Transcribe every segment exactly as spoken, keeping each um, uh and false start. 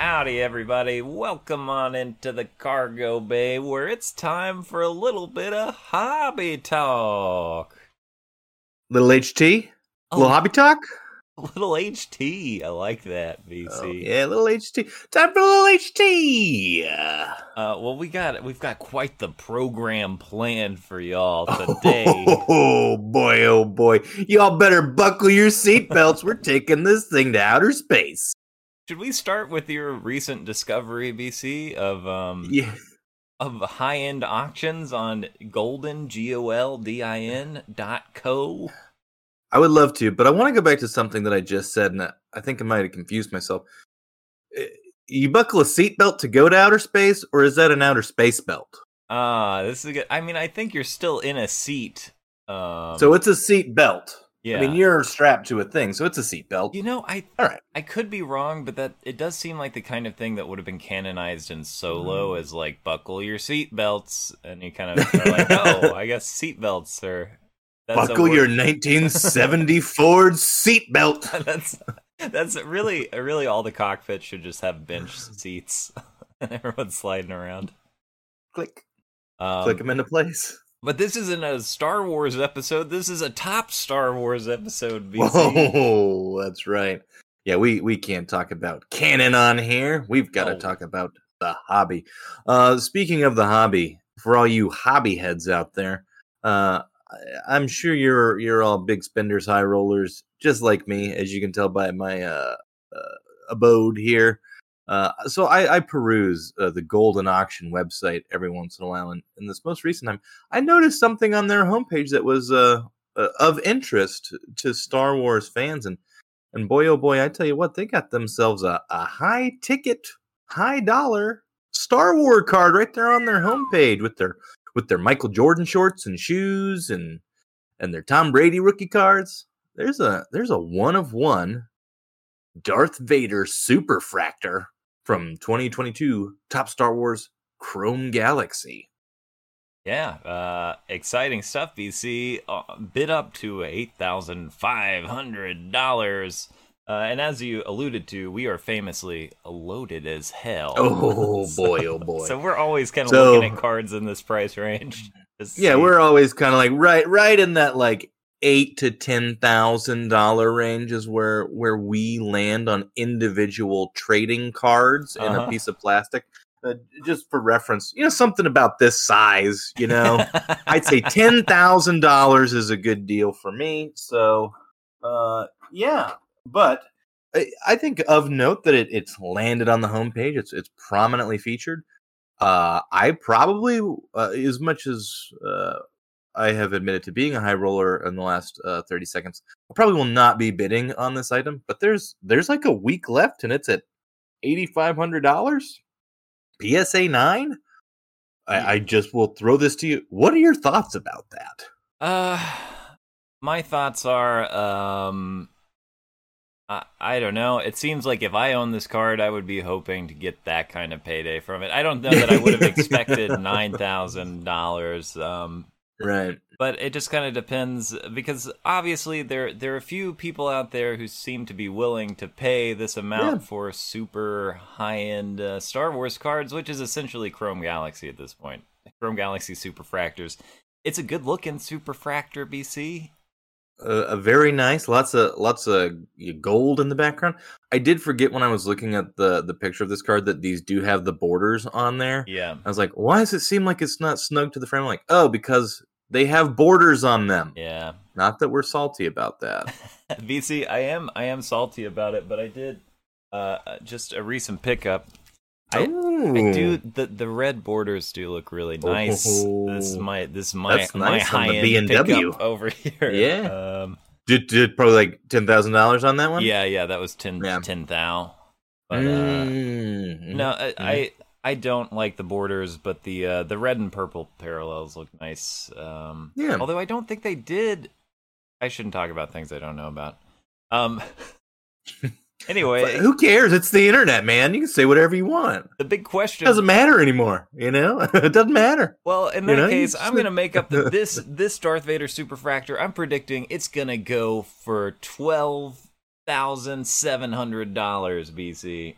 Howdy everybody, welcome on into the Cargo Bay where it's time for a little bit of hobby talk. Little H T? Oh, little hobby talk? Little H T, I like that, V C. Oh, yeah, little H T. Time for a little H T! Uh, well, we got, we've got quite the program planned for y'all today. Oh, oh boy, oh boy. Y'all better buckle your seatbelts, we're taking this thing to outer space. Should we start with your recent discovery, B C, of um yeah. of high-end auctions on Goldin, G O L D I N dot co? I would love to, but I want to go back to something that I just said, and I think I might have confused myself. You buckle a seatbelt to go to outer space, or is that an outer space belt? Ah, uh, this is good. I mean, I think you're still in a seat. Um, so it's a seat belt. Yeah. I mean, you're strapped to a thing, so it's a seatbelt. You know, I All right. I could be wrong, but that it does seem like the kind of thing that would have been canonized in Solo mm. is like, buckle your seatbelts, and you kind of are like, oh, I guess seatbelts are... That's buckle your nineteen seventy Ford seatbelt! That's that's really, really all the cockpit should just have bench seats, and everyone's sliding around. Click. Um, Click them into place. But this isn't a Star Wars episode. This is a top Star Wars episode, B C. Whoa, that's right. Yeah, we, we can't talk about canon on here. We've got oh. to talk about the hobby. Uh, speaking of the hobby, for all you hobby heads out there, uh, I'm sure you're you're all big spenders, high rollers, just like me, as you can tell by my uh, uh, abode here. Uh, so I, I peruse uh, the Goldin auction website every once in a while, and in this most recent time, I noticed something on their homepage that was uh, uh, of interest to Star Wars fans, and and boy, oh boy, I tell you what, they got themselves a, a high-ticket, high-dollar Star Wars card right there on their homepage with their with their Michael Jordan shorts and shoes and and their Tom Brady rookie cards. There's a there's a one-of-one Darth Vader Superfractor from twenty twenty-two Top Star Wars Chrome Galaxy. Yeah, uh, exciting stuff, B C. Uh, bid up to eight thousand five hundred dollars. Uh, and as you alluded to, we are famously loaded as hell. Oh, so, boy, oh, boy. So we're always kind of so, looking at cards in this price range. Yeah, we're always kind of like right, right in that like eight to ten thousand dollar range is where where we land on individual trading cards and uh-huh. a piece of plastic. Uh, just for reference, you know, something about this size, you know, I'd say ten thousand dollars is a good deal for me. So, uh, yeah, but I, I think of note that it, it's landed on the homepage. It's it's prominently featured. Uh, I probably uh, as much as. Uh, I have admitted to being a high roller in the last uh, thirty seconds. I probably will not be bidding on this item, but there's there's like a week left, and it's at eight thousand five hundred dollars. P S A nine? I, I just will throw this to you. What are your thoughts about that? Uh, my thoughts are, um, I, I don't know. It seems like if I owned this card, I would be hoping to get that kind of payday from it. I don't know that I would have expected nine thousand dollars, um... Right. But it just kind of depends, because obviously there there are a few people out there who seem to be willing to pay this amount yeah. for super high-end uh, Star Wars cards, which is essentially Chrome Galaxy at this point. Chrome Galaxy Superfractors. It's a good-looking Superfractor, B C. Uh, a very nice, lots of lots of gold in the background. I did forget when I was looking at the, the picture of this card that these do have the borders on there. Yeah. I was like, why does it seem like it's not snug to the frame? I'm like, oh, because... they have borders on them. Yeah. Not that we're salty about that. V C, I am I am salty about it, but I did uh, just a recent pickup. I, I do the the red borders do look really nice. Oh, this is my this is my, that's my nice high end B M W pickup over here. Yeah. Um, did did probably like ten thousand dollars on that one? Yeah, yeah, that was ten yeah. ten thou. But, mm-hmm. uh, no, I, I I don't like the borders, but the uh, the red and purple parallels look nice. Um, yeah. Although I don't think they did. I shouldn't talk about things I don't know about. Um. Anyway, who cares? It's the internet, man. You can say whatever you want. The big question doesn't matter anymore. You know, it doesn't matter. Well, in that you know? case, I'm gonna make up the, this this Darth Vader Superfractor. I'm predicting it's gonna go for twelve thousand seven hundred dollars B C.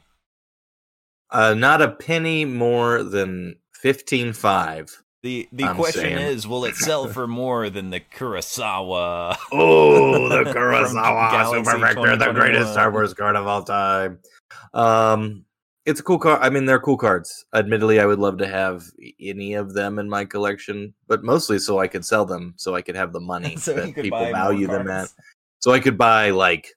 Uh, not a penny more than fifteen five. The the I'm question saying. is, will it sell for more than the Kurosawa? Oh, the Kurosawa Superfractor, the greatest Star Wars card of all time. Um, it's a cool card. I mean, they're cool cards. Admittedly, I would love to have any of them in my collection, but mostly so I could sell them, so I could have the money so that people value them at. So I could buy like,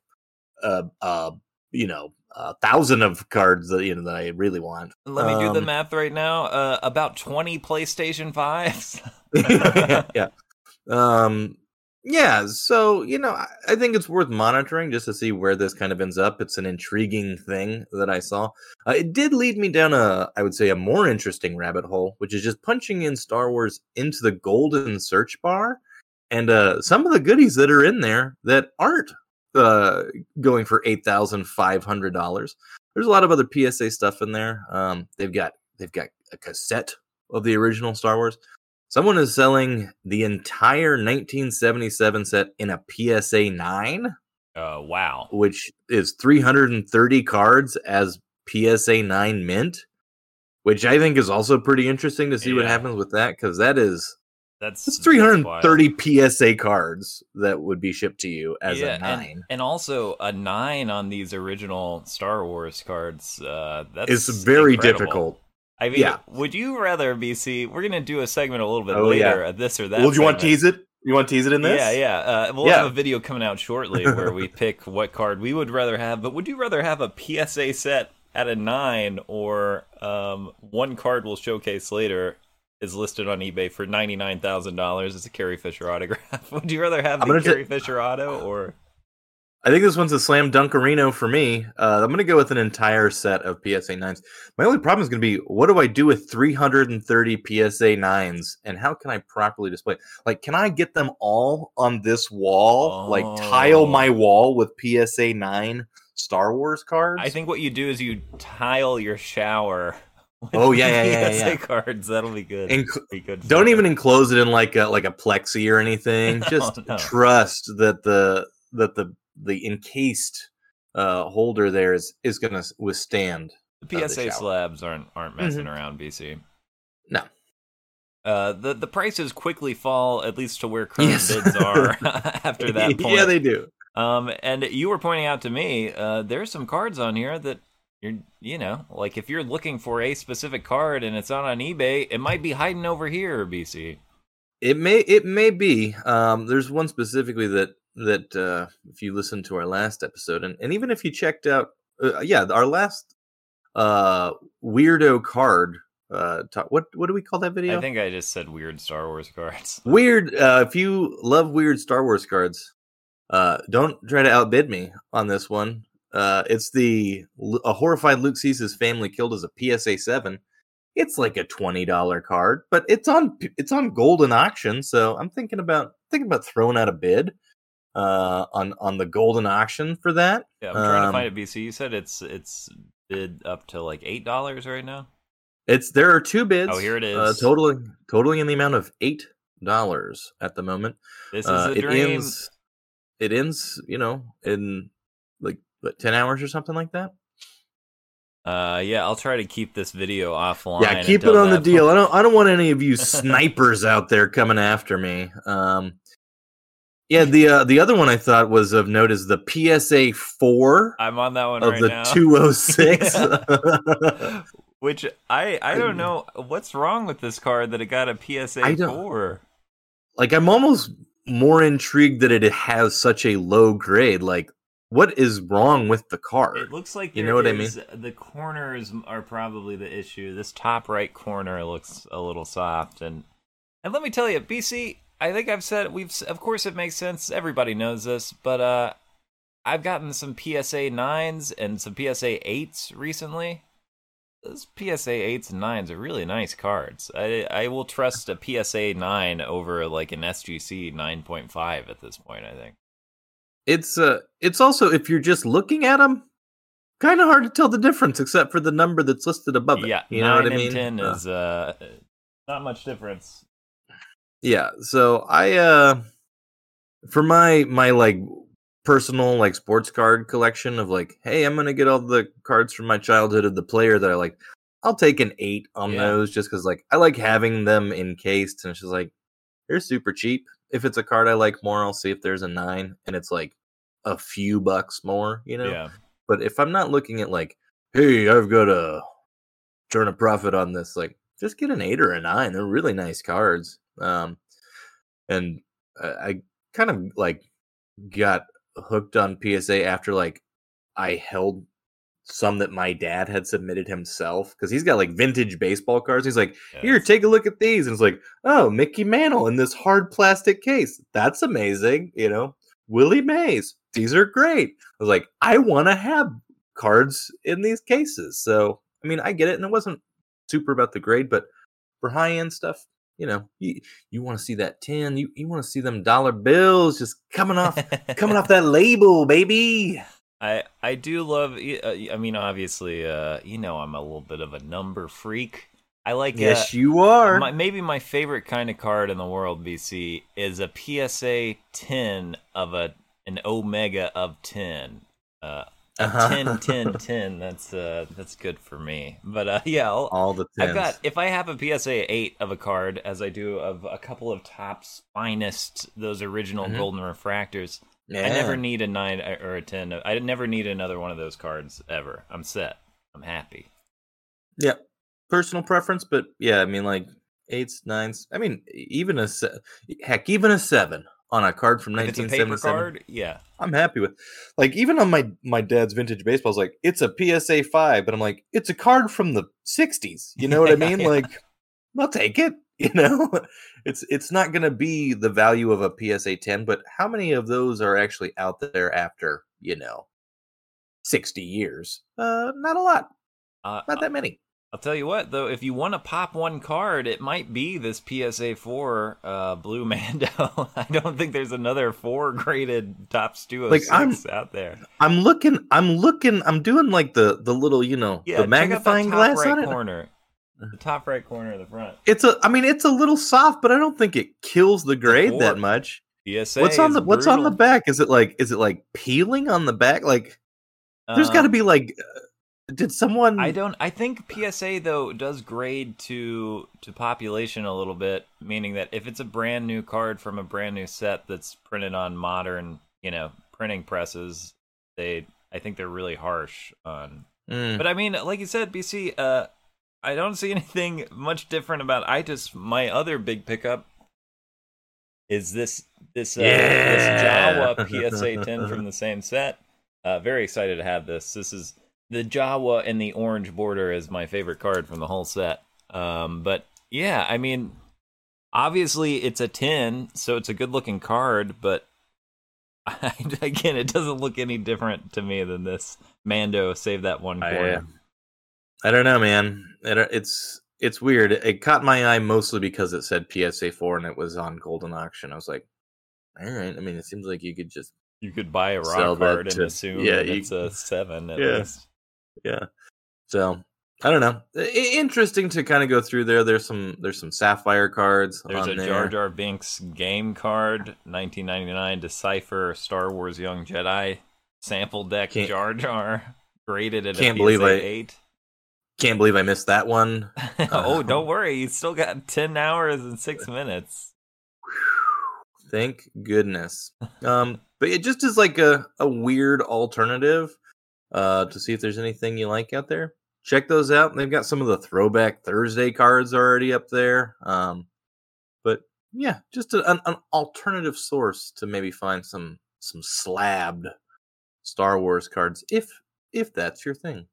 uh, uh, you know. A thousand of cards that you know that I really want. Let me um, do the math right now. Uh, about twenty PlayStation fives. yeah, yeah, um, yeah. So you know, I, I think it's worth monitoring just to see where this kind of ends up. It's an intriguing thing that I saw. Uh, it did lead me down a, I would say, a more interesting rabbit hole, which is just punching in Star Wars into the Goldin search bar, and uh, some of the goodies that are in there that aren't. Uh, going for eight thousand five hundred dollars. There's a lot of other P S A stuff in there. Um, they've got they've got a cassette of the original Star Wars. Someone is selling the entire nineteen seventy-seven set in a P S A nine. Uh, wow! Which is three hundred and thirty cards as P S A nine mint, which I think is also pretty interesting to see yeah. what happens with that because that is. That's, that's three hundred thirty that's P S A cards that would be shipped to you as yeah, a nine. And, and also a nine on these original Star Wars cards. Uh, that's it's very incredible. difficult. I mean, yeah. would you rather, B C, we're going to do a segment a little bit oh, later, yeah. this or that. Well, do you segment. want to tease it? You want to tease it in this? Yeah, yeah. Uh, we'll yeah. have a video coming out shortly where we pick what card we would rather have. But would you rather have a P S A set at a nine or um, one card we'll showcase later? Is listed on eBay for ninety-nine thousand dollars. It's a Carrie Fisher autograph. Would you rather have the Carrie t- Fisher auto or? I think this one's a slam dunkerino for me. Uh, I'm going to go with an entire set of P S A nines. My only problem is going to be, what do I do with three hundred thirty P S A nines and how can I properly display? Like, can I get them all on this wall? Oh. Like tile my wall with P S A nine Star Wars cards? I think what you do is you tile your shower. Oh yeah, yeah, yeah, yeah, yeah. Cards, that'll be good. Inc- be good don't it. even enclose it in like a like a plexi or anything. Just oh, no. trust that the that the the encased uh, holder there is is going to withstand. The P S A uh, the slabs aren't aren't messing mm-hmm. around, B C. No. Uh, the the prices quickly fall at least to where current yes. bids are after that point. Yeah, they do. Um, and you were pointing out to me uh, there's some cards on here that. You're, you know, like if you're looking for a specific card and it's not on eBay, it might be hiding over here, B C. It may, it may be. Um, there's one specifically that that uh, if you listen to our last episode, and, and even if you checked out, uh, yeah, our last uh, weirdo card. Uh, talk, what what do we call that video? I think I just said weird Star Wars cards. Weird. Uh, if you love weird Star Wars cards, uh, don't try to outbid me on this one. Uh, it's the a horrified Luke sees his family killed as a P S A seven. It's like a twenty dollars card, but it's on it's on Goldin auction. So I'm thinking about thinking about throwing out a bid uh, on on the Goldin auction for that. Yeah, I'm trying um, to find it. B C, you said it's it's bid up to like eight dollars right now. It's there are two bids. Oh, here it is, uh, totaling totaling in the amount of eight dollars at the moment. This is uh, a dream. It ends, it ends, you know, in like. But ten hours or something like that. Uh, yeah, I'll try to keep this video offline. Yeah, keep it on the deal. Point. I don't. I don't want any of you snipers out there coming after me. Um, yeah, the uh, the other one I thought was of note is the P S A four. I'm on that one of right the now. two oh six, which I I don't know what's wrong with this card that it got a P S A four. Like I'm almost more intrigued that it has such a low grade. Like. What is wrong with the card? It looks like you know what is, I mean. The corners are probably the issue. This top right corner looks a little soft, and and let me tell you, B C. I think I've said we've. Of course, it makes sense. Everybody knows this, but uh, I've gotten some P S A nines and some P S A eights recently. Those P S A eights and nines are really nice cards. I I will trust a P S A nine over like an S G C nine point five at this point. I think. It's uh, it's also, if you're just looking at them, kind of hard to tell the difference, except for the number that's listed above it. Yeah, you know what I mean? nine and ten uh, is uh, not much difference. Yeah, so I, uh, for my, my like, personal like sports card collection of like, hey, I'm gonna get all the cards from my childhood of the player that I like. I'll take an eight on yeah. those just because like I like having them encased. And it's just like, they're super cheap. If it's a card I like more, I'll see if there's a nine and it's like a few bucks more, you know. Yeah. But if I'm not looking at like, hey, I've got to turn a profit on this, like just get an eight or a nine. They're really nice cards. Um, and I, I kind of like got hooked on P S A after like I held some that my dad had submitted himself, because he's got like vintage baseball cards. He's like, yes. here, take a look at these. And it's like, oh, Mickey Mantle in this hard plastic case. That's amazing. You know, Willie Mays. These are great. I was like, I want to have cards in these cases. So, I mean, I get it. And it wasn't super about the grade, but for high end stuff, you know, you, you want to see that ten, you, you want to see them dollar bills just coming off, coming off that label, baby. I, I do love, I mean, obviously, uh, you know, I'm a little bit of a number freak. I like Yes, a, you are. My, maybe my favorite kind of card in the world, B C, is a P S A ten of a an Omega of ten. Uh, a uh-huh. ten, ten, ten. That's, uh, that's good for me. But uh, yeah, I'll, all the tens. I've got, if I have a P S A eight of a card, as I do of a couple of Topps finest, those original mm-hmm. Golden Refractors, yeah. I never need a nine or a ten. I never need another one of those cards ever. I'm set. I'm happy. Yeah. Personal preference, but yeah, I mean, like eights, nines. I mean, even a se- heck, even a seven on a card from nineteen seventy-seven. It's a paper card? Yeah. I'm happy with. Like, even on my, my dad's vintage baseballs, like, it's a P S A five, but I'm like, it's a card from the sixties. You know what I mean? yeah. Like, I'll take it. You know, it's it's not going to be the value of a P S A ten, but how many of those are actually out there after, you know, sixty years? Uh, not a lot. Uh, not that many. I'll tell you what, though, if you want to pop one card, it might be this P S A four uh, Blue Mando. I don't think there's another four graded Topps two oh six like I'm, out there. I'm looking, I'm looking, I'm doing like the, the little, you know, yeah, the magnifying glass right on it. Corner. The top right corner of the front. It's a, I mean, it's a little soft, but I don't think it kills the grade Four. that much. P S A what's on the brutal. What's on the back? Is it like, is it like peeling on the back? Like, um, there's got to be like, uh, did someone? I don't. I think P S A though does grade to to population a little bit, meaning that if it's a brand new card from a brand new set that's printed on modern, you know, printing presses, they, I think they're really harsh on. Mm. But I mean, like you said, B C. Uh, I don't see anything much different about. I just my other big pickup is this this, uh, yeah. this Jawa P S A ten from the same set. Uh, very excited to have this. This is the Jawa, and the orange border is my favorite card from the whole set. Um, but yeah, I mean, obviously it's a ten, so it's a good looking card. But I, again, it doesn't look any different to me than this Mando. Save that one corner. I don't know, man. It, it's it's weird. It caught my eye mostly because it said P S A four and it was on Golden Auction. I was like, all right. I mean, it seems like you could just you could buy a raw card to, and assume yeah, you, it's a seven at yeah, least. Yeah. So I don't know. It, interesting to kind of go through there. There's some there's some Sapphire cards. There's on a there. Jar Jar Binks game card, nineteen ninety-nine Decipher Star Wars Young Jedi sample deck. Can't, Jar Jar graded at can't a believe I, eight. Can't believe I missed that one. oh, um, don't worry. You still got ten hours and six minutes. Thank goodness. Um, but it just is like a, a weird alternative uh, to see if there's anything you like out there. Check those out. They've got some of the Throwback Thursday cards already up there. Um, but yeah, just a, an, an alternative source to maybe find some some slabbed Star Wars cards, if if that's your thing.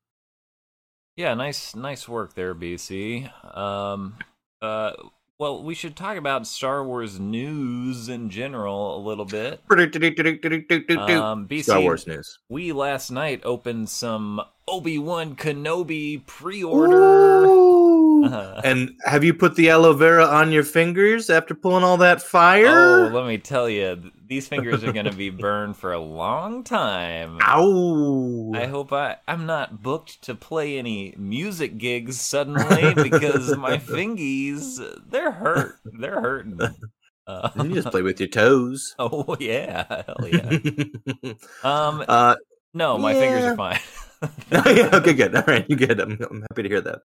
Yeah, nice nice work there, B C. Um, uh, well, we should talk about Star Wars news in general a little bit. Um, B C, Star Wars news. We last night opened some Obi-Wan Kenobi pre-order. Uh-huh. And have you put the aloe vera on your fingers after pulling all that fire? Oh, let me tell you, these fingers are going to be burned for a long time. Ow! I hope I, I'm not booked to play any music gigs suddenly because my fingies, they're hurt. They're hurting. Uh, you can just play with your toes. Oh yeah, hell yeah. um, uh, no, my yeah. fingers are fine. oh, yeah, okay, good. All right, you good. I'm, I'm happy to hear that.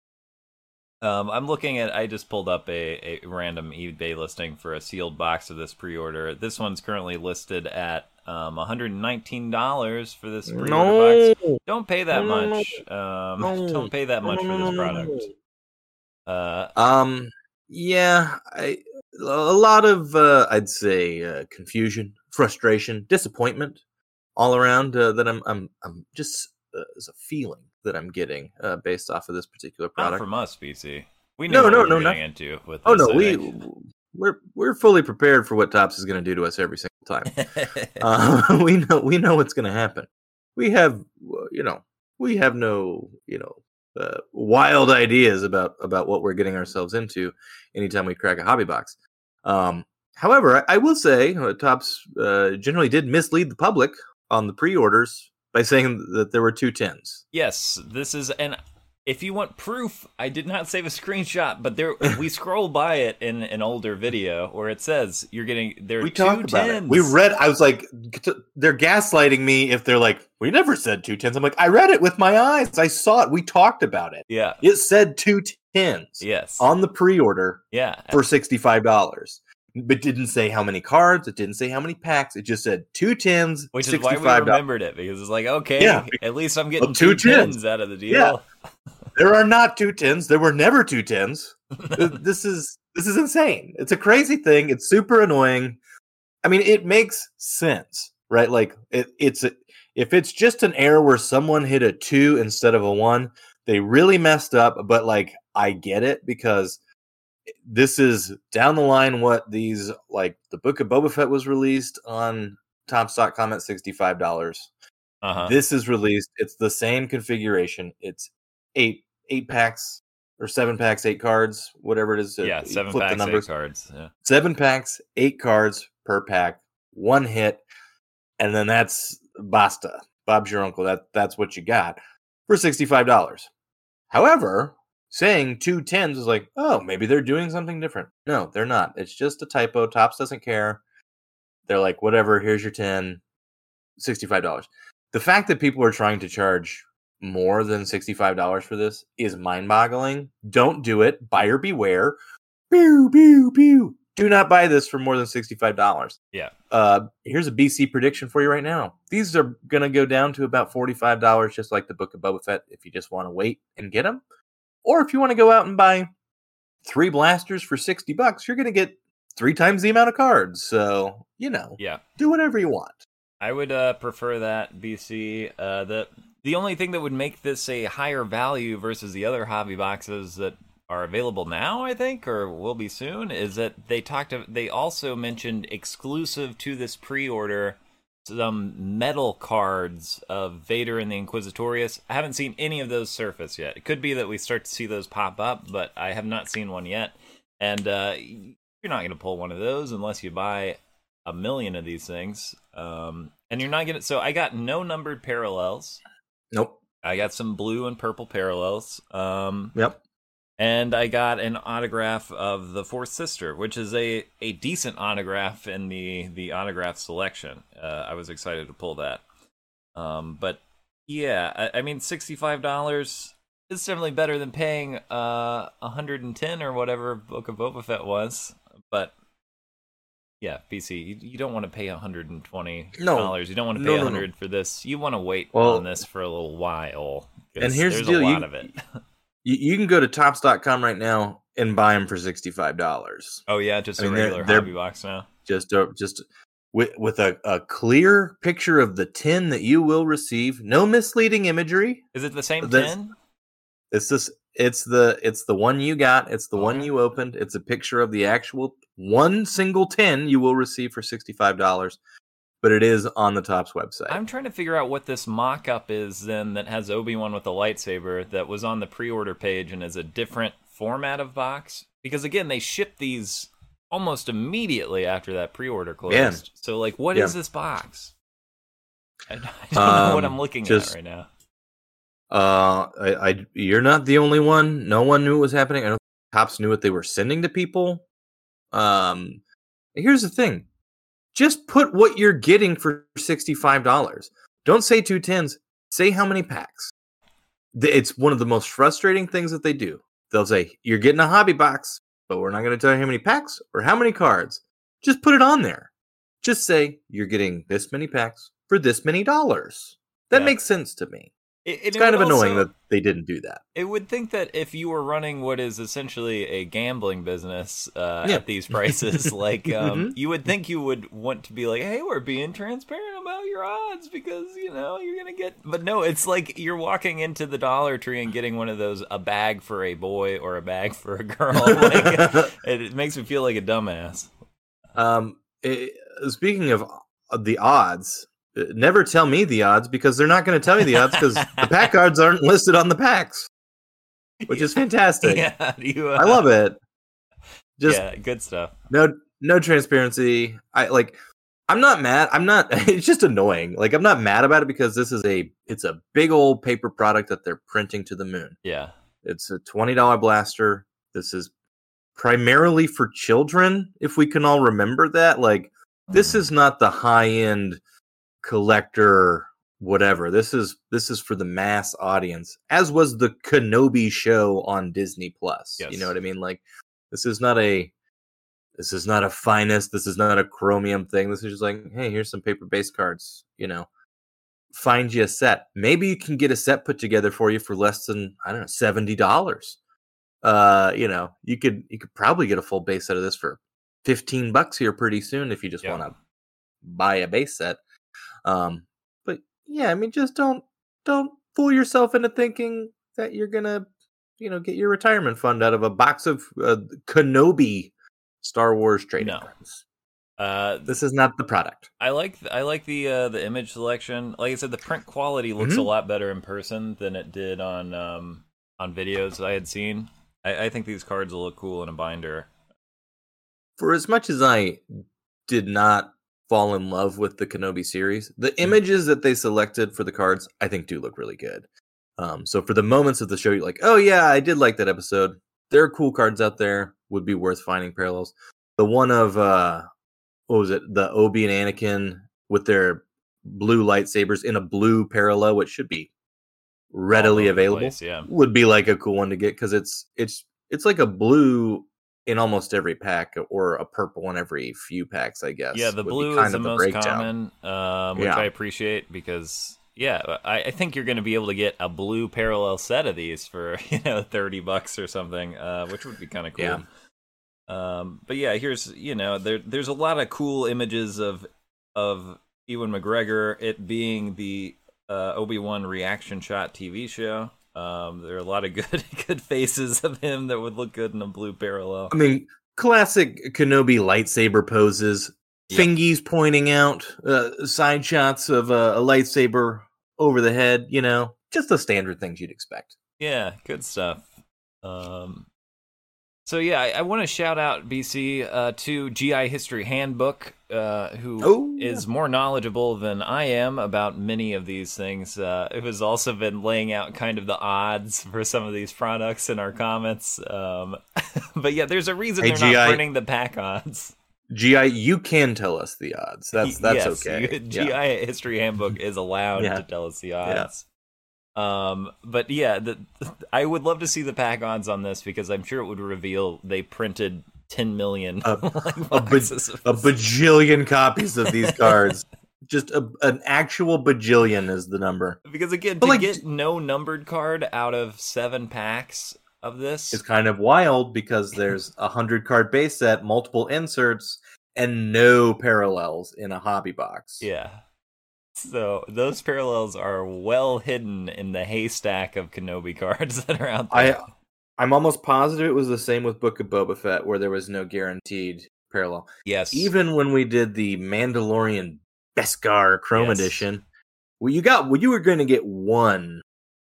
Um, I'm looking at. I just pulled up a, a random eBay listing for a sealed box of this pre-order. This one's currently listed at um, one hundred nineteen dollars for this pre-order no. box. Don't pay that no. much. Um, no. Don't pay that much no. for this product. Uh, um, yeah, I, a lot of uh, I'd say uh, confusion, frustration, disappointment, all around. Uh, that I'm, I'm, I'm just uh, as a feeling. That I'm getting uh, based off of this particular product. Not from us, B C. We know no, what no, we're no, getting not... into with this. Oh no, we we're we're fully prepared for what Topps is going to do to us every single time. uh, we know we know what's going to happen. We have you know we have no you know uh, wild ideas about about what we're getting ourselves into anytime we crack a hobby box. Um, however, I, I will say uh, Topps uh, generally did mislead the public on the pre-orders. By saying that there were two tins. Yes, this is, and if you want proof, I did not save a screenshot, but there we scroll by it in an older video where it says you're getting there are two tins. We read. I was like, they're gaslighting me if they're like, we never said two tins. I'm like, I read it with my eyes. I saw it. We talked about it. Yeah, it said two tins. Yes, on the pre-order. Yeah, for sixty-five dollars. But didn't say how many cards. It didn't say how many packs. It just said two tins, which is why we remembered it because it's like, okay, yeah, at least I'm getting well, two, two tins. tins out of the deal. Yeah. There are not two tins. There were never two tins. This is this is insane. It's a crazy thing. It's super annoying. I mean, it makes sense, right? Like it, it's a, if it's just an error where someone hit a two instead of a one, they really messed up. But like, I get it because. This is down the line what these, like, the Book of Boba Fett was released on Topps dot com at sixty-five dollars. Uh-huh. This is released. It's the same configuration. It's eight eight packs or seven packs, eight cards, whatever it is. Yeah, seven Flip packs, the numbers. eight cards. Yeah. Seven packs, eight cards per pack, one hit, and then that's basta. Bob's your uncle. That That's what you got for sixty-five dollars. However... Saying two tens is like, oh, maybe they're doing something different. No, they're not. It's just a typo. Topps doesn't care. They're like, whatever, here's your ten, sixty-five dollars. The fact that people are trying to charge more than sixty-five dollars for this is mind-boggling. Don't do it. Buyer beware. Pew, pew, pew. Do not buy this for more than sixty-five dollars. Yeah. Uh, here's a B C prediction for you right now. These are going to go down to about forty-five dollars, just like the Book of Boba Fett, if you just want to wait and get them. Or if you want to go out and buy three blasters for sixty bucks, you're going to get three times the amount of cards. So, you know, yeah. Do whatever you want. I would uh, prefer that, B C. Uh, the, the only thing that would make this a higher value versus the other hobby boxes that are available now, I think, or will be soon, is that they talked. Of, they also mentioned exclusive to this pre-order some metal cards of Vader and the Inquisitorius. I haven't seen any of those surface yet. It could be that we start to see those pop up, but I have not seen one yet. And uh, you're not going to pull one of those unless you buy a million of these things. Um, and you're not going to... So I got no numbered parallels. Nope. I got some blue and purple parallels. Um, yep. And I got an autograph of the Fourth Sister, which is a, a decent autograph in the, the autograph selection. Uh, I was excited to pull that. Um, but, yeah, I, I mean, sixty-five dollars is definitely better than paying uh, one hundred ten dollars or whatever Book of Boba Fett was. But, yeah, B C, you, you don't want to pay one hundred twenty dollars. No. You don't want to pay no, one hundred dollars no, no. for this. You want to wait well, on this for a little while. And here's the deal. There's a lot you... of it. You can go to Topps dot com right now and buy them for sixty-five dollars. Oh, yeah, just I mean, a regular they're, hobby they're box now. Just a, just with, with a, a clear picture of the tin that you will receive. No misleading imagery. Is it the same That's, tin? It's this. It's the it's the one you got. It's the oh. one you opened. It's a picture of the actual one single tin you will receive for sixty-five dollars. But it is on the Topps website. I'm trying to figure out what this mock-up is then that has Obi-Wan with the lightsaber that was on the pre-order page and is a different format of box. Because, again, they shipped these almost immediately after that pre-order closed. Yeah. So, like, what yeah. is this box? I, I don't um, know what I'm looking just, at right now. Uh, I, I, you're not the only one. No one knew what was happening. I don't think Topps knew what they were sending to people. Um... Here's the thing. Just put what you're getting for sixty-five dollars. Don't say two tins. Say how many packs. It's one of the most frustrating things that they do. They'll say, you're getting a hobby box, but we're not going to tell you how many packs or how many cards. Just put it on there. Just say, you're getting this many packs for this many dollars. That yeah. makes sense to me. It, it's it kind of annoying also, that they didn't do that. It would think that if you were running what is essentially a gambling business uh, yeah. at these prices, like um, mm-hmm. you would think you would want to be like, hey, we're being transparent about your odds because, you know, you're going to get. But no, it's like you're walking into the Dollar Tree and getting one of those, a bag for a boy or a bag for a girl. Like, it, it makes me feel like a dumbass. Um, it, speaking of the odds. Never tell me the odds because they're not going to tell you the odds because the pack cards aren't listed on the packs, which is fantastic. Yeah, you, uh, I love it. Just yeah, good stuff. No, no transparency. I like. I'm not mad. I'm not. It's just annoying. Like I'm not mad about it because this is a. It's a big old paper product that they're printing to the moon. Yeah, it's a twenty dollar blaster. This is primarily for children. If we can all remember that, like this mm. is not the high end. Collector, whatever. This is this is for the mass audience, as was the Kenobi show on Disney Plus. Yes. You know what I mean? Like, this is not a this is not a finest. This is not a chromium thing. This is just like, hey, here's some paper based cards. You know, find you a set. Maybe you can get a set put together for you for less than I don't know seventy dollars. Uh, you know, you could you could probably get a full base set of this for fifteen bucks here pretty soon if you just yeah. want to buy a base set. Um, but yeah, I mean, just don't, don't fool yourself into thinking that you're going to, you know, get your retirement fund out of a box of uh, Kenobi Star Wars trading no. cards. Uh, this is not the product. I like, I like the, uh, the image selection. Like I said, the print quality looks mm-hmm. a lot better in person than it did on, um, on videos I had seen. I, I think these cards will look cool in a binder. For as much as I did not fall in love with the Kenobi series, the images that they selected for the cards, I think do look really good. Um, so for the moments of the show, you're like, oh yeah, I did like that episode. There are cool cards out there, would be worth finding parallels. The one of, uh, what was it? The Obi and Anakin with their blue lightsabers in a blue parallel, which should be readily available, place, yeah. would be like a cool one to get. Cause it's, it's, it's like a blue in almost every pack, or a purple in every few packs, I guess. Yeah, the blue is the most common, um, which yeah. I appreciate because, yeah, I, I think you're going to be able to get a blue parallel set of these for, you know, thirty bucks or something, uh, which would be kind of cool. Yeah. Um, but yeah, here's, you know, there, there's a lot of cool images of of Ewan McGregor, it being the uh, Obi-Wan reaction shot T V show. Um, there are a lot of good good faces of him that would look good in a blue parallel. I mean, classic Kenobi lightsaber poses, yep. fingies pointing out, uh, side shots of uh, a lightsaber over the head, you know, just the standard things you'd expect. Yeah, good stuff. Um, so, yeah, I, I want to shout out, B C, uh, to G I History Handbook, uh, who oh, yeah. is more knowledgeable than I am about many of these things. Uh, it has also been laying out kind of the odds for some of these products in our comments. Um, but, yeah, there's a reason hey, they're G I, not printing the pack odds. G I, you can tell us the odds. That's that's yes, okay. You, yeah. G I History Handbook is allowed yeah. to tell us the odds. Yeah. Um, but yeah, the, I would love to see the pack odds on this because I'm sure it would reveal they printed ten million a, like a, ba- a bajillion copies of these cards. Just a, an actual bajillion is the number. Because again, but to like, get no numbered card out of seven packs of this is kind of wild because there's a hundred card base set, multiple inserts, and no parallels in a hobby box. Yeah. So those parallels are well hidden in the haystack of Kenobi cards that are out there. I, I'm almost positive it was the same with Book of Boba Fett, where there was no guaranteed parallel. Yes. Even when we did the Mandalorian Beskar Chrome yes. edition, well, you got well, you were going to get one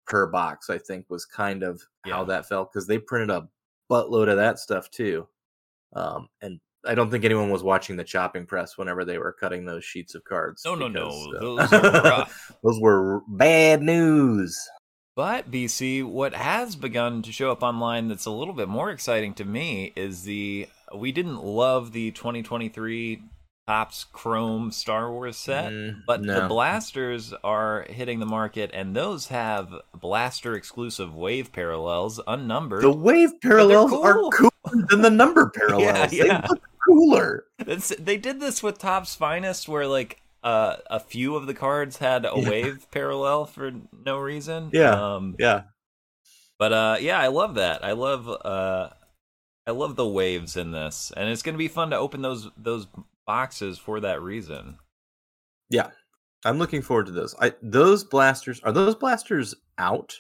per box. I think was kind of yeah. how that felt because they printed a buttload of that stuff too, um, and. I don't think anyone was watching the chopping press whenever they were cutting those sheets of cards. No, no, because, no. Uh, those were rough. Those were bad news. But, B C, what has begun to show up online that's a little bit more exciting to me is the we didn't love the twenty twenty-three Topps Chrome Star Wars set, mm, but no. the blasters are hitting the market, and those have blaster exclusive wave parallels, unnumbered. The wave parallels cool. are cooler than the number parallels. yeah, yeah. They look cooler. It's, they did this with Topps Finest, where like uh, a few of the cards had a yeah. wave parallel for no reason. Yeah, um, yeah. But uh, yeah, I love that. I love uh, I love the waves in this, and it's going to be fun to open those those. boxes for that reason. Yeah, I'm looking forward to those. I those blasters are those blasters out?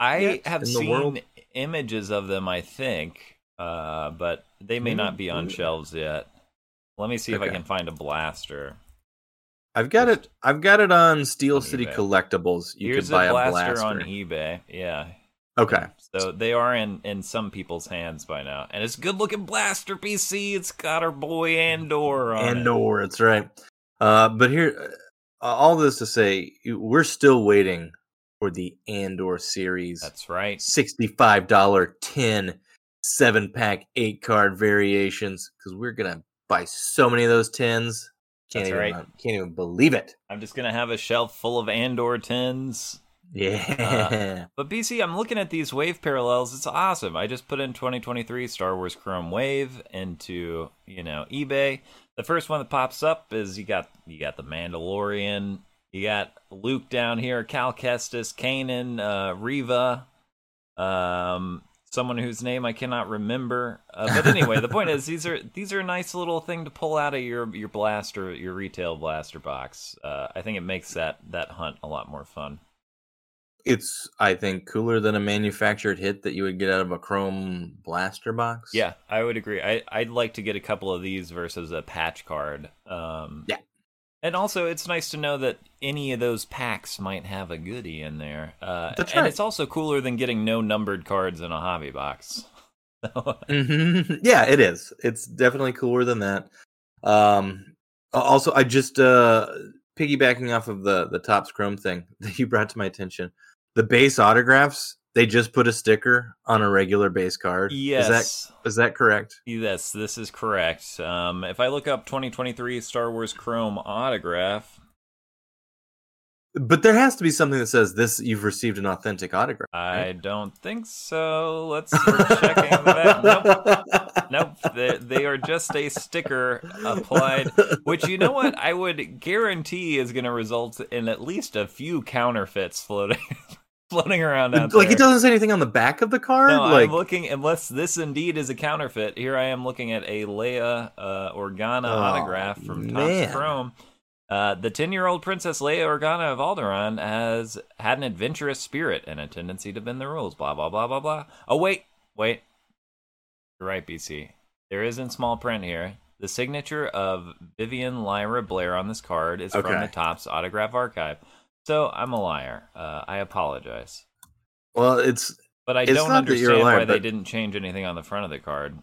I have seen images of them, I think, uh, but they may mm-hmm. not be on shelves yet. Let me see okay. if I can find a blaster. I've got Just, it. I've got it on Steel on City eBay. Collectibles. You Here's can buy a blaster, a blaster on eBay. Yeah. Okay. So they are in, in some people's hands by now. And it's a good-looking blaster P C. It's got our boy Andor on Andor, it. That's right. Uh, but here, uh, all this to say, we're still waiting for the Andor series. That's right. sixty-five dollars, ten, seven-pack, eight-card variations, because we're going to buy so many of those tens. Can't that's even, right. Can't even believe it. I'm just going to have a shelf full of Andor tens. Yeah, uh, but B C, I'm looking at these wave parallels. It's awesome. I just put in twenty twenty-three Star Wars Chrome Wave into you know eBay. The first one that pops up is you got you got the Mandalorian, you got Luke down here, Cal Kestis, Kanan, uh, Reva, um, someone whose name I cannot remember. Uh, but anyway, the point is these are these are a nice little thing to pull out of your your blaster, your retail blaster box. Uh, I think it makes that that hunt a lot more fun. It's, I think, cooler than a manufactured hit that you would get out of a Chrome blaster box. Yeah, I would agree. I, I'd like to get a couple of these versus a patch card. Um, yeah. And also, it's nice to know that any of those packs might have a goodie in there. Uh, That's right. And it's also cooler than getting no numbered cards in a hobby box. mm-hmm. Yeah, it is. It's definitely cooler than that. Um, also, I just, uh, piggybacking off of the, the Topps Chrome thing that you brought to my attention, the base autographs, they just put a sticker on a regular base card. Yes. Is that, is that correct? Yes, this is correct. Um, if I look up twenty twenty-three Star Wars Chrome autograph. But there has to be something that says this, you've received an authentic autograph. Right? I don't think so. Let's start checking that. Nope. Nope. They, they are just a sticker applied, which you know what? I would guarantee is going to result in at least a few counterfeits floating floating around out there. Like it doesn't say anything on the back of the card? No, like... I'm looking, unless this indeed is a counterfeit, here I am looking at a Leia uh, Organa oh, autograph from Topps Chrome. Uh, the ten-year-old Princess Leia Organa of Alderaan has had an adventurous spirit and a tendency to bend the rules, blah, blah, blah, blah, blah. Oh, wait, wait. You're right, B C. There is in small print here. The signature of Vivian Lyra Blair on this card is okay. from the Topps Autograph Archive. So I'm a liar. Uh, I apologize. Well, it's... But I it's don't understand liar, why but... they didn't change anything on the front of the card.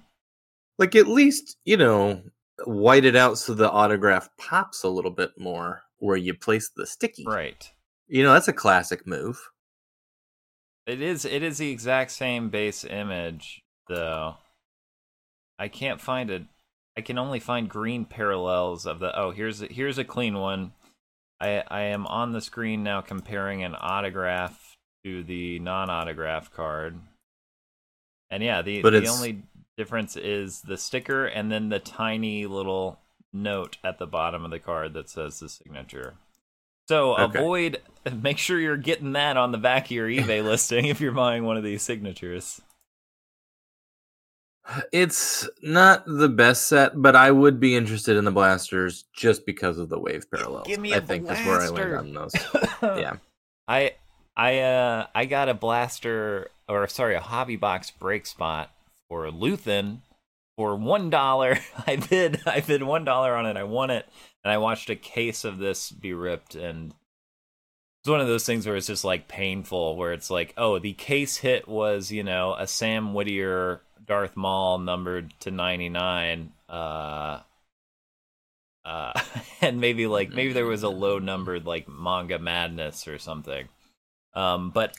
Like, at least, you know... white it out so the autograph pops a little bit more where you place the sticky. Right. You know, that's a classic move. It is it is the exact same base image, though. I can't find it. I can only find green parallels of the... Oh, here's, here's a clean one. I, I am on the screen now comparing an autograph to the non-autograph card. And yeah, the, the only... difference is the sticker and then the tiny little note at the bottom of the card that says the signature. So okay. avoid, make sure you're getting that on the back of your eBay listing if you're buying one of these signatures. It's not the best set, but I would be interested in the blasters just because of the wave parallels. Give me a I think blaster. That's where I went on those. yeah. I I uh I got a blaster or sorry, a hobby box break spot. Or Luthen for one dollar. I bid I bid one dollar on it. I won it, and I watched a case of this be ripped. And it's one of those things where it's just like painful, where it's like, oh, the case hit was you know a Sam Whittier Darth Maul numbered to ninety-nine, uh, uh, and maybe like maybe there was a low numbered like Manga Madness or something, um, but.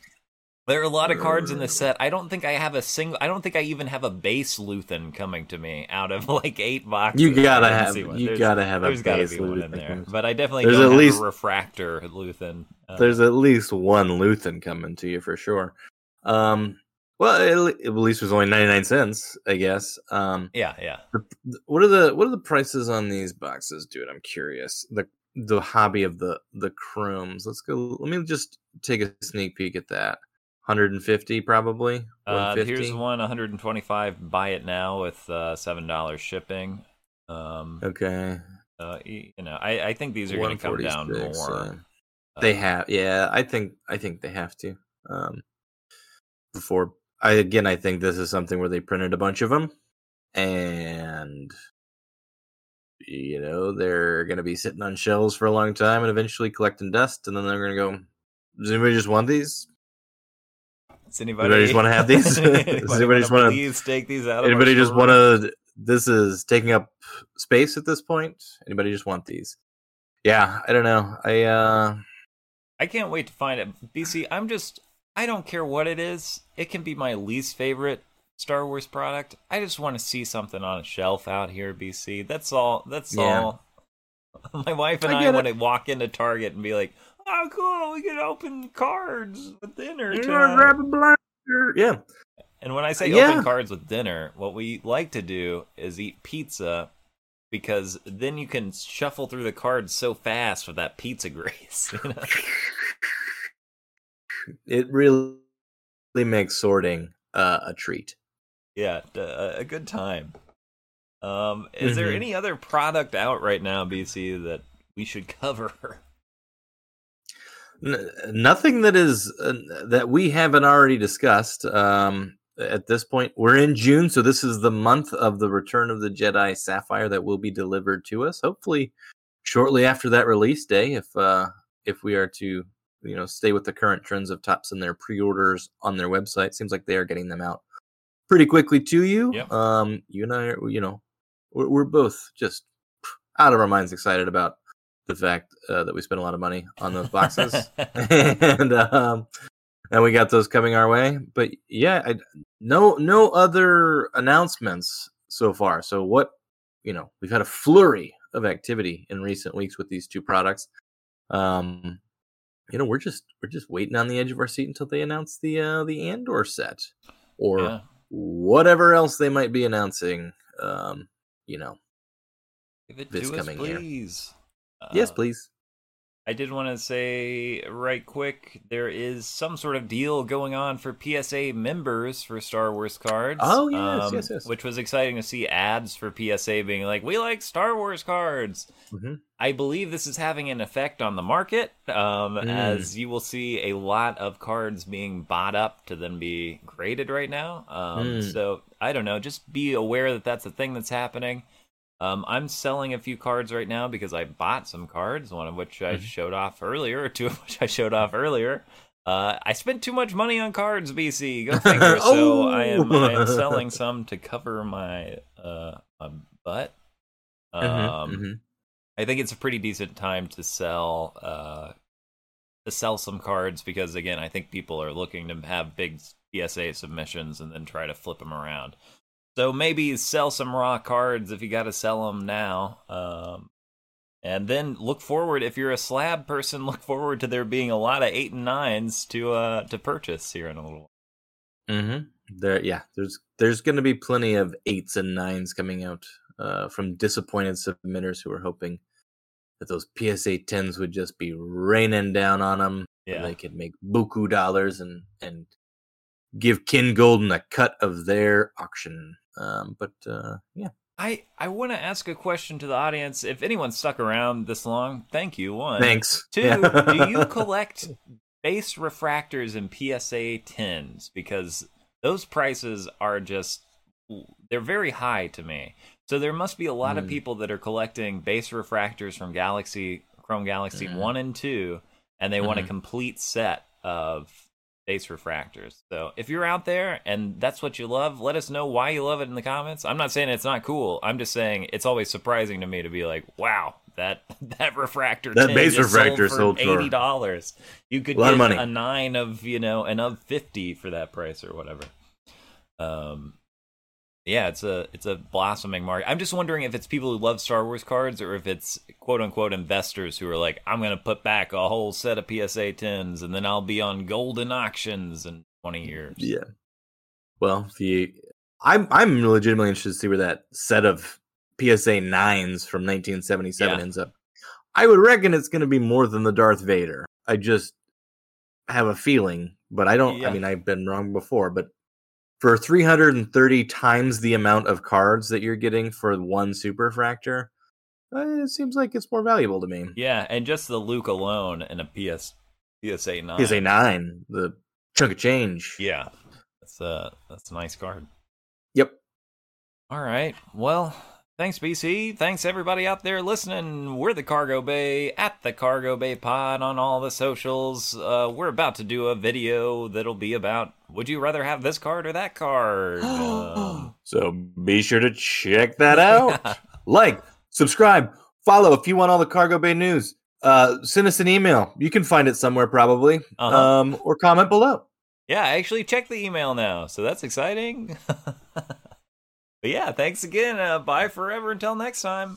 There are a lot of cards in this set. I don't think I have a single. I don't think I even have a base Luthen coming to me out of like eight boxes. You gotta have. You there's, gotta have a base Luthen. One in there. But I definitely there's don't at have least, a refractor Luthen. Uh, there's at least one Luthen coming to you for sure. Um, well, it, at least it was only ninety-nine cents, I guess. Um, yeah, yeah. What are the what are the prices on these boxes, dude? I'm curious. The the hobby of the the chromes. Let's go. Let me just take a sneak peek at that. one hundred fifty probably. Uh, here's one one hundred twenty-five. Buy it now with uh, seven dollars shipping. Um, okay. Uh, you know, I, I think these are going to come down more. So they uh, have, yeah. I think I think they have to. Um, before I again, I think this is something where they printed a bunch of them, and you know they're going to be sitting on shelves for a long time and eventually collecting dust, and then they're going to go. Does anybody just want these? Does anybody, anybody just want to have these? anybody Does anybody just want to take these out? Anybody just want to? This is taking up space at this point. Anybody just want these? Yeah, I don't know. I uh, I can't wait to find it. B C, I'm just. I don't care what it is. It can be my least favorite Star Wars product. I just want to see something on a shelf out here, B C. That's all. That's yeah. all. My wife and I, I want to walk into Target and be like. Oh, cool! We can open cards with dinner. Yeah, grab a blaster. Yeah. And when I say yeah. open cards with dinner, what we like to do is eat pizza, because then you can shuffle through the cards so fast with that pizza grease. You know? It really makes sorting uh, a treat. Yeah, a good time. Um, is mm-hmm. there any other product out right now, B C, that we should cover? N- nothing that is uh, that we haven't already discussed um, at this point. We're in June, so this is the month of the Return of the Jedi Sapphire that will be delivered to us. Hopefully, shortly after that release day, if uh, if we are to you know stay with the current trends of Topps and their pre-orders on their website, seems like they are getting them out pretty quickly to you. Yep. Um, you and I, are, you know, we're, we're both just out of our minds excited about. The fact uh, that we spent a lot of money on those boxes, and um, and we got those coming our way. But yeah, I, no no other announcements so far. So what you know, we've had a flurry of activity in recent weeks with these two products. Um, you know, we're just we're just waiting on the edge of our seat until they announce the uh, the Andor set or yeah. whatever else they might be announcing. Um, you know, give it this to coming us, please. Year. Yes, please. Uh, I did want to say right quick, there is some sort of deal going on for P S A members for Star Wars cards. Oh, yes, um, yes, yes. Which was exciting to see ads for P S A being like, we like Star Wars cards. Mm-hmm. I believe this is having an effect on the market, um, mm. as you will see a lot of cards being bought up to then be graded right now. Um, mm. So, I don't know, just be aware that that's a thing that's happening. Um, I'm selling a few cards right now because I bought some cards, one of which I mm-hmm. showed off earlier, two of which I showed off earlier. Uh, I spent too much money on cards, B C. Go figure. oh! So I am, I am selling some to cover my, uh, my butt. Um, mm-hmm. Mm-hmm. I think it's a pretty decent time to sell uh, to sell some cards because, again, I think people are looking to have big P S A submissions and then try to flip them around. So maybe sell some raw cards if you got to sell them now. Um, and then look forward, if you're a slab person, look forward to there being a lot of eight and nines to uh, to purchase here in a little while. Mm-hmm. There, yeah, there's there's going to be plenty of eights and nines coming out uh, from disappointed submitters who are hoping that those P S A tens would just be raining down on them. Yeah. And they could make buku dollars and... and give Ken Goldin a cut of their auction. Um, but, uh, yeah. I, I want to ask a question to the audience. If anyone stuck around this long, thank you, one. Thanks. Two, yeah. Do you collect base refractors and P S A tens? Because those prices are just, they're very high to me. So there must be a lot mm. of people that are collecting base refractors from Galaxy, Chrome Galaxy mm. one and two, and they mm-hmm. want a complete set of base refractors. So if you're out there and that's what you love, let us know why you love it in the comments. I'm not saying it's not cool. I'm just saying it's always surprising to me to be like, wow, that that refractor that tin base just refractor sold for sold eighty dollars. You could a lot get of money. a nine of you know an of fifty for that price or whatever. Um, yeah, it's a it's a blossoming market. I'm just wondering if it's people who love Star Wars cards or if it's quote unquote investors who are like, I'm gonna put back a whole set of P S A tins and then I'll be on Goldin auctions in twenty years. Yeah. Well, the I'm I'm legitimately interested to see where that set of P S A nines from nineteen seventy-seven yeah. ends up. I would reckon it's going to be more than the Darth Vader. I just have a feeling, but I don't. Yeah. I mean, I've been wrong before, but for three hundred thirty times the amount of cards that you're getting for one Superfractor, it seems like it's more valuable to me. Yeah, and just the Luke alone and a P S A nine. P S A nine, the chunk of change. Yeah, that's a that's a nice card. Yep. All right. Well. Thanks, B C. Thanks, everybody out there listening. We're the Cargo Bay, at the Cargo Bay Pod on all the socials. Uh, we're about to do a video that'll be about, would you rather have this card or that card? um, so be sure to check that out. Yeah. Like, subscribe, follow if you want all the Cargo Bay news. Uh, send us an email. You can find it somewhere probably. Uh-huh. Um, or comment below. Yeah, I actually check the email now, so that's exciting. But yeah, thanks again. Uh, bye forever until next time.